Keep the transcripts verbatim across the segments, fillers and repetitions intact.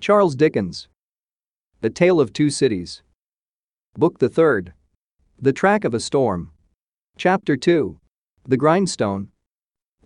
Charles Dickens. A Tale of Two Cities. Book the Third. The Track of a Storm. Chapter two. The Grindstone.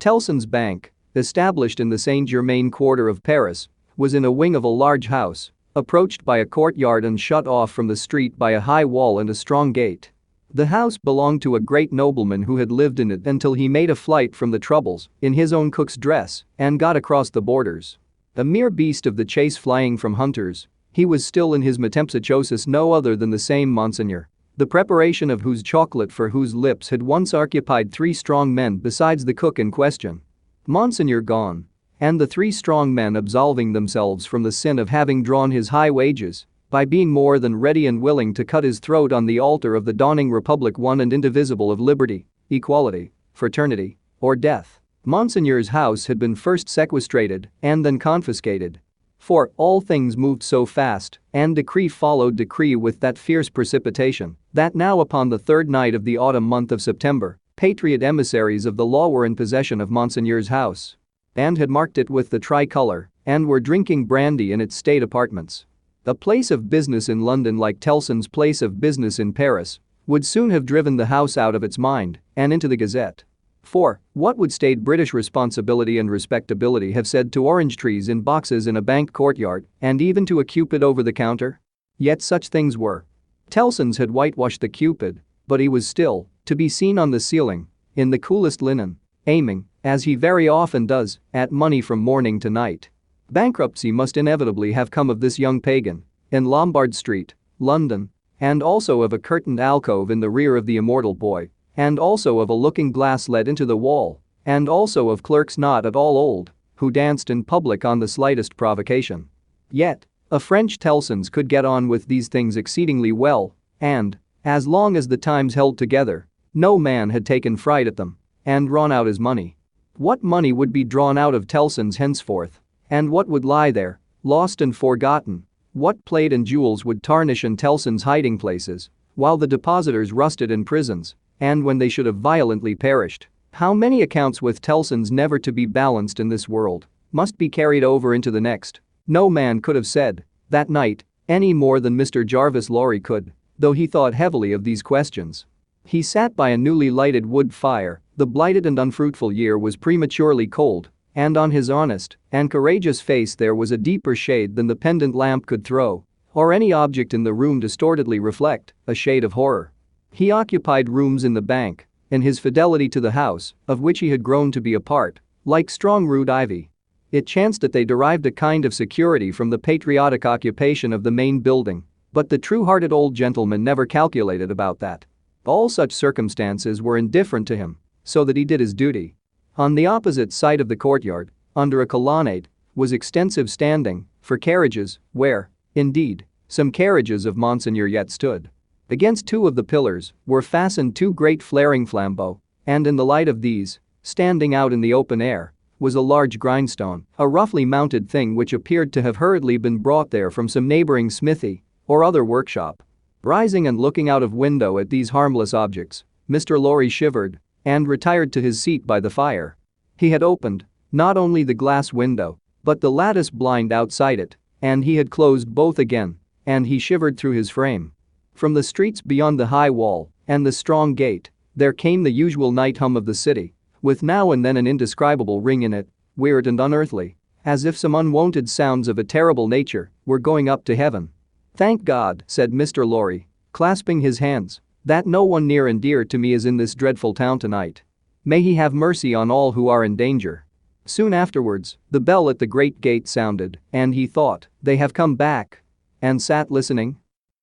Tellson's Bank, established in the Saint-Germain quarter of Paris, was in a wing of a large house, approached by a courtyard and shut off from the street by a high wall and a strong gate. The house belonged to a great nobleman who had lived in it until he made a flight from the troubles in his own cook's dress and got across the borders. A mere beast of the chase flying from hunters, he was still in his metempsychosis no other than the same Monseigneur, the preparation of whose chocolate for whose lips had once occupied three strong men besides the cook in question. Monseigneur gone, and the three strong men absolving themselves from the sin of having drawn his high wages by being more than ready and willing to cut his throat on the altar of the dawning Republic one and indivisible of liberty, equality, fraternity, or death. Monseigneur's house had been first sequestrated and then confiscated. For all things moved so fast, and decree followed decree with that fierce precipitation, that now upon the third night of the autumn month of September, patriot emissaries of the law were in possession of Monseigneur's house, and had marked it with the tricolor, and were drinking brandy in its state apartments. A place of business in London like Tellson's place of business in Paris would soon have driven the house out of its mind and into the Gazette. four. What would staid British responsibility and respectability have said to orange trees in boxes in a bank courtyard and even to a cupid over the counter? Yet such things were. Tellson's had whitewashed the cupid, but he was still to be seen on the ceiling, in the coolest linen, aiming, as he very often does, at money from morning to night. Bankruptcy must inevitably have come of this young pagan in Lombard Street, London, and also of a curtained alcove in the rear of the immortal boy, and also of a looking-glass let into the wall, and also of clerks not at all old, who danced in public on the slightest provocation. Yet, a French Tellson's could get on with these things exceedingly well, and, as long as the times held together, no man had taken fright at them and drawn out his money. What money would be drawn out of Tellson's henceforth? And what would lie there, lost and forgotten? What plate and jewels would tarnish in Tellson's hiding places, while the depositors rusted in prisons, and when they should have violently perished? How many accounts with Tellson's never to be balanced in this world must be carried over into the next? No man could have said, that night, any more than Mister Jarvis Lorry could, though he thought heavily of these questions. He sat by a newly lighted wood fire, the blighted and unfruitful year was prematurely cold, and on his honest and courageous face there was a deeper shade than the pendant lamp could throw, or any object in the room distortedly reflect, a shade of horror. He occupied rooms in the bank, in his fidelity to the house, of which he had grown to be a part, like strong root ivy. It chanced that they derived a kind of security from the patriotic occupation of the main building, but the true-hearted old gentleman never calculated about that. All such circumstances were indifferent to him, so that he did his duty. On the opposite side of the courtyard, under a colonnade, was extensive standing for carriages where, indeed, some carriages of Monseigneur yet stood. Against two of the pillars were fastened two great flaring flambeaux, and in the light of these, standing out in the open air, was a large grindstone, a roughly mounted thing which appeared to have hurriedly been brought there from some neighboring smithy or other workshop. Rising and looking out of window at these harmless objects, Mister Lorry shivered and retired to his seat by the fire. He had opened not only the glass window, but the lattice blind outside it, and he had closed both again, and he shivered through his frame. From the streets beyond the high wall and the strong gate, there came the usual night hum of the city, with now and then an indescribable ring in it, weird and unearthly, as if some unwonted sounds of a terrible nature were going up to heaven. "Thank God," said Mister Lorry, clasping his hands, "that no one near and dear to me is in this dreadful town tonight. May he have mercy on all who are in danger." Soon afterwards, the bell at the great gate sounded, and he thought, "They have come back," and sat listening.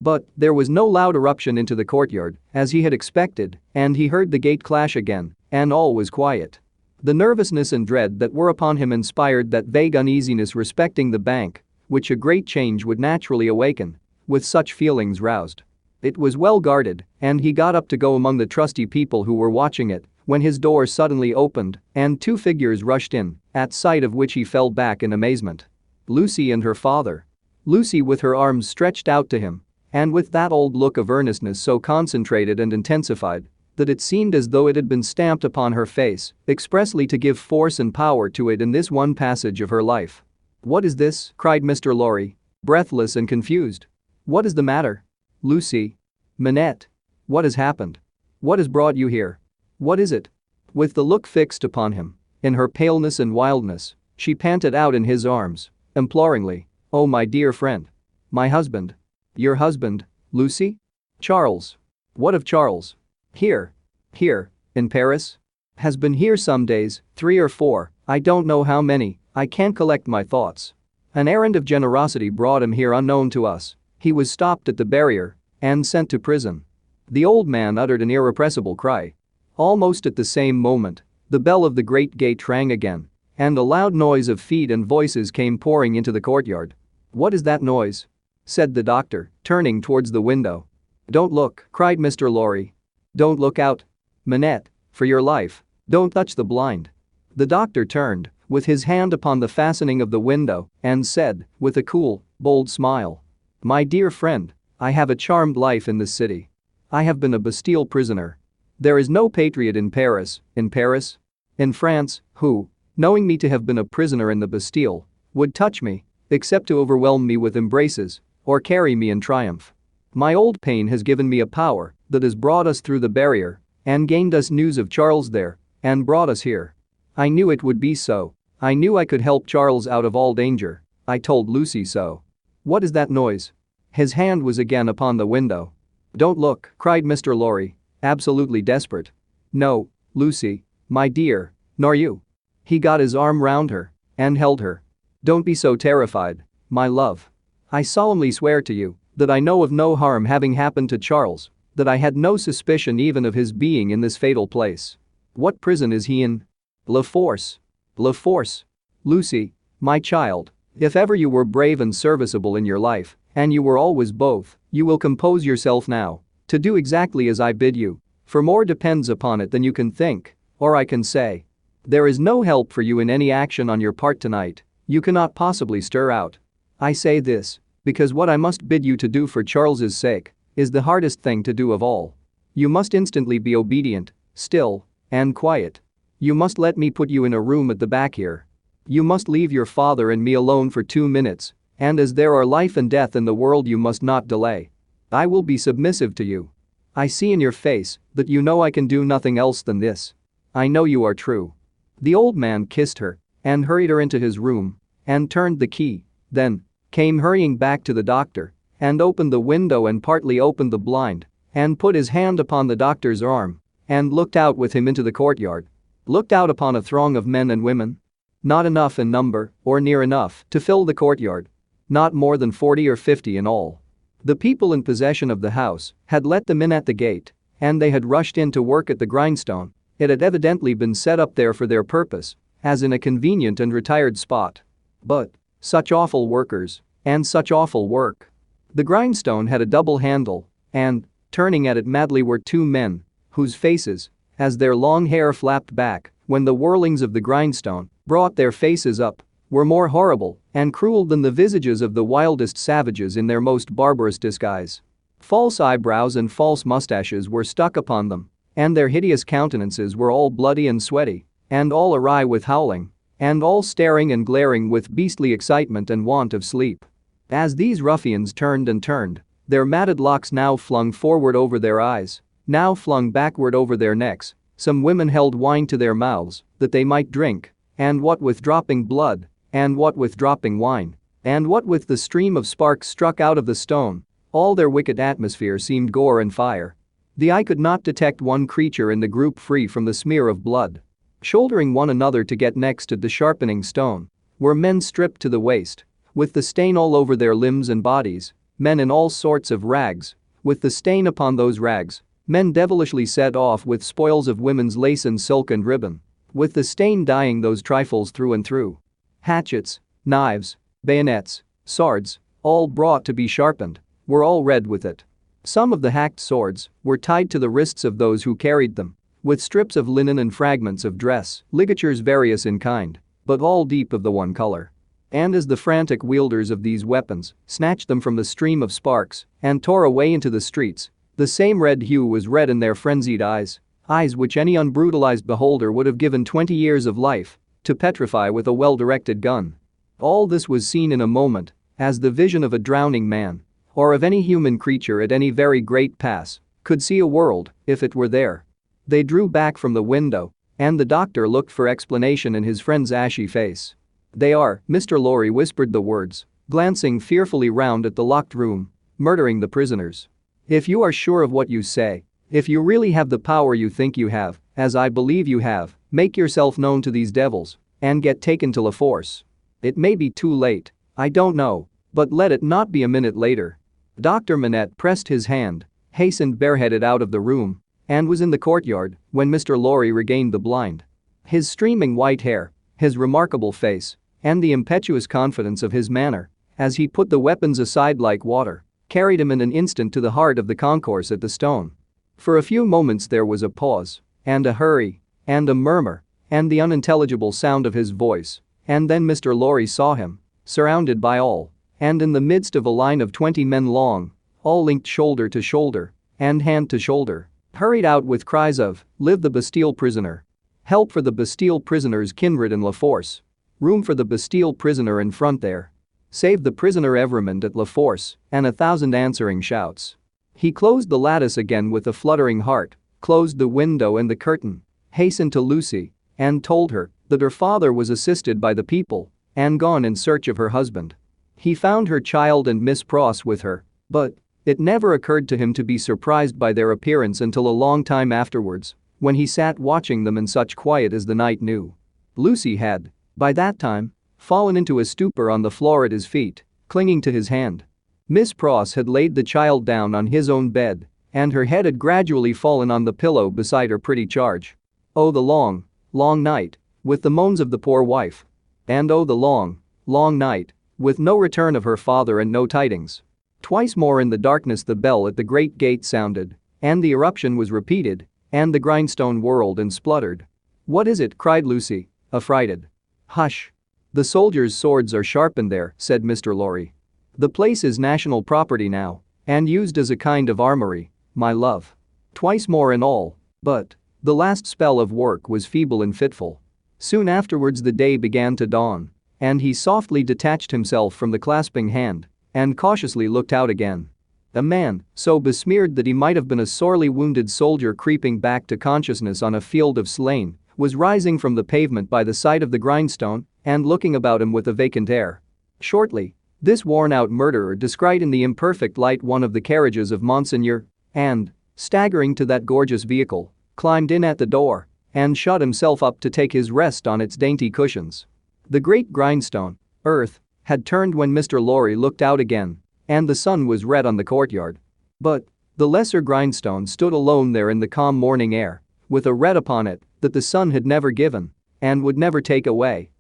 But there was no loud eruption into the courtyard, as he had expected, and he heard the gate clash again, and all was quiet. The nervousness and dread that were upon him inspired that vague uneasiness respecting the bank, which a great change would naturally awaken, with such feelings roused. It was well guarded, and he got up to go among the trusty people who were watching it, when his door suddenly opened, and two figures rushed in, at sight of which he fell back in amazement. Lucie and her father. Lucie with her arms stretched out to him, and with that old look of earnestness so concentrated and intensified that it seemed as though it had been stamped upon her face, expressly to give force and power to it in this one passage of her life. "What is this?" cried Mister Lorry, breathless and confused. "What is the matter? Lucie? Manette? What has happened? What has brought you here? What is it?" With the look fixed upon him, in her paleness and wildness, she panted out in his arms, imploringly, "Oh my dear friend! My husband!" "Your husband, Lucie? Charles? What of Charles?" "Here. Here, in Paris? Has been here some days, three or four, I don't know how many, I can't collect my thoughts. An errand of generosity brought him here unknown to us. He was stopped at the barrier and sent to prison." The old man uttered an irrepressible cry. Almost at the same moment, the bell of the great gate rang again, and a loud noise of feet and voices came pouring into the courtyard. "What is that noise?" said the doctor, turning towards the window. "Don't look," cried Mister Lorry. "Don't look out. Manette, for your life, don't touch the blind." The doctor turned, with his hand upon the fastening of the window, and said, with a cool, bold smile, "My dear friend, I have a charmed life in this city. I have been a Bastille prisoner. There is no patriot in Paris, in Paris, in France, who, knowing me to have been a prisoner in the Bastille, would touch me, except to overwhelm me with embraces or carry me in triumph. My old pain has given me a power that has brought us through the barrier and gained us news of Charles there and brought us here. I knew it would be so. I knew I could help Charles out of all danger. I told Lucie so. What is that noise?" His hand was again upon the window. "Don't look," cried Mister Lorry, absolutely desperate. "No, Lucie, my dear, nor you." He got his arm round her and held her. "Don't be so terrified, my love. I solemnly swear to you that I know of no harm having happened to Charles, that I had no suspicion even of his being in this fatal place." "What prison is he in?" "La Force. La Force. Lucie, my child, if ever you were brave and serviceable in your life, and you were always both, you will compose yourself now to do exactly as I bid you, for more depends upon it than you can think, or I can say. There is no help for you in any action on your part tonight. You cannot possibly stir out. I say this, because what I must bid you to do for Charles's sake is the hardest thing to do of all. You must instantly be obedient, still, and quiet. You must let me put you in a room at the back here. You must leave your father and me alone for two minutes, and as there are life and death in the world you must not delay. I will be submissive to you. I see in your face that you know I can do nothing else than this. I know you are true." The old man kissed her and hurried her into his room and turned the key, then came hurrying back to the doctor and opened the window and partly opened the blind and put his hand upon the doctor's arm and looked out with him into the courtyard, looked out upon a throng of men and women, not enough in number or near enough to fill the courtyard, not more than forty or fifty in all. The people in possession of the house had let them in at the gate, and they had rushed in to work at the grindstone. It had evidently been set up there for their purpose, as in a convenient and retired spot. But such awful workers and such awful work. The grindstone had a double handle, and, turning at it madly, were two men, whose faces, as their long hair flapped back when the whirlings of the grindstone brought their faces up, were more horrible and cruel than the visages of the wildest savages in their most barbarous disguise. False eyebrows and false mustaches were stuck upon them, and their hideous countenances were all bloody and sweaty, and all awry with howling, and all staring and glaring with beastly excitement and want of sleep. As these ruffians turned and turned, their matted locks now flung forward over their eyes, now flung backward over their necks, some women held wine to their mouths that they might drink, and what with dropping blood, and what with dropping wine, and what with the stream of sparks struck out of the stone, all their wicked atmosphere seemed gore and fire. The eye could not detect one creature in the group free from the smear of blood. Shouldering one another to get next to the sharpening stone were men stripped to the waist, with the stain all over their limbs and bodies, men in all sorts of rags, with the stain upon those rags, men devilishly set off with spoils of women's lace and silk and ribbon, with the stain dyeing those trifles through and through. Hatchets, knives, bayonets, swords, all brought to be sharpened, were all red with it. Some of the hacked swords were tied to the wrists of those who carried them, with strips of linen and fragments of dress, ligatures various in kind, but all deep of the one color. And as the frantic wielders of these weapons snatched them from the stream of sparks and tore away into the streets, the same red hue was red in their frenzied eyes, eyes which any unbrutalized beholder would have given twenty years of life to petrify with a well-directed gun. All this was seen in a moment, as the vision of a drowning man, or of any human creature at any very great pass, could see a world, if it were there. They drew back from the window, and the doctor looked for explanation in his friend's ashy face. "They are," Mister Lorry whispered the words, glancing fearfully round at the locked room, "murdering the prisoners. If you are sure of what you say, if you really have the power you think you have, as I believe you have, make yourself known to these devils and get taken to La Force. It may be too late, I don't know, but let it not be a minute later." Doctor Manette pressed his hand, hastened bareheaded out of the room, and was in the courtyard when Mister Lorry regained the blind. His streaming white hair, his remarkable face, and the impetuous confidence of his manner, as he put the weapons aside like water, carried him in an instant to the heart of the concourse at the stone. For a few moments there was a pause, and a hurry, and a murmur, and the unintelligible sound of his voice, and then Mister Lorry saw him, surrounded by all, and in the midst of a line of twenty men long, all linked shoulder to shoulder, and hand to shoulder, hurried out with cries of, "Live the Bastille prisoner! Help for the Bastille prisoner's kindred in La Force! Room for the Bastille prisoner in front there! Save the prisoner Evrémonde at La Force!" and a thousand answering shouts. He closed the lattice again with a fluttering heart, closed the window and the curtain, hastened to Lucie, and told her that her father was assisted by the people and gone in search of her husband. He found her child and Miss Pross with her, but it never occurred to him to be surprised by their appearance until a long time afterwards, when he sat watching them in such quiet as the night knew. Lucie had, by that time, fallen into a stupor on the floor at his feet, clinging to his hand. Miss Pross had laid the child down on his own bed, and her head had gradually fallen on the pillow beside her pretty charge. Oh, the long, long night, with the moans of the poor wife. And oh, the long, long night, with no return of her father and no tidings. Twice more in the darkness the bell at the great gate sounded, and the eruption was repeated, and the grindstone whirled and spluttered. "What is it?" cried Lucie, affrighted. "Hush! The soldiers' swords are sharpened there," said Mister Lorry. "The place is national property now, and used as a kind of armory, my love." Twice more in all, but the last spell of work was feeble and fitful. Soon afterwards the day began to dawn, and he softly detached himself from the clasping hand and cautiously looked out again. A man, so besmeared that he might have been a sorely wounded soldier creeping back to consciousness on a field of slain, was rising from the pavement by the side of the grindstone and looking about him with a vacant air. Shortly, this worn-out murderer descried in the imperfect light one of the carriages of Monseigneur and, staggering to that gorgeous vehicle, climbed in at the door and shut himself up to take his rest on its dainty cushions. The great grindstone, earth, had turned when Mister Lorry looked out again, and the sun was red on the courtyard. But the lesser grindstone stood alone there in the calm morning air, with a red upon it that the sun had never given and would never take away,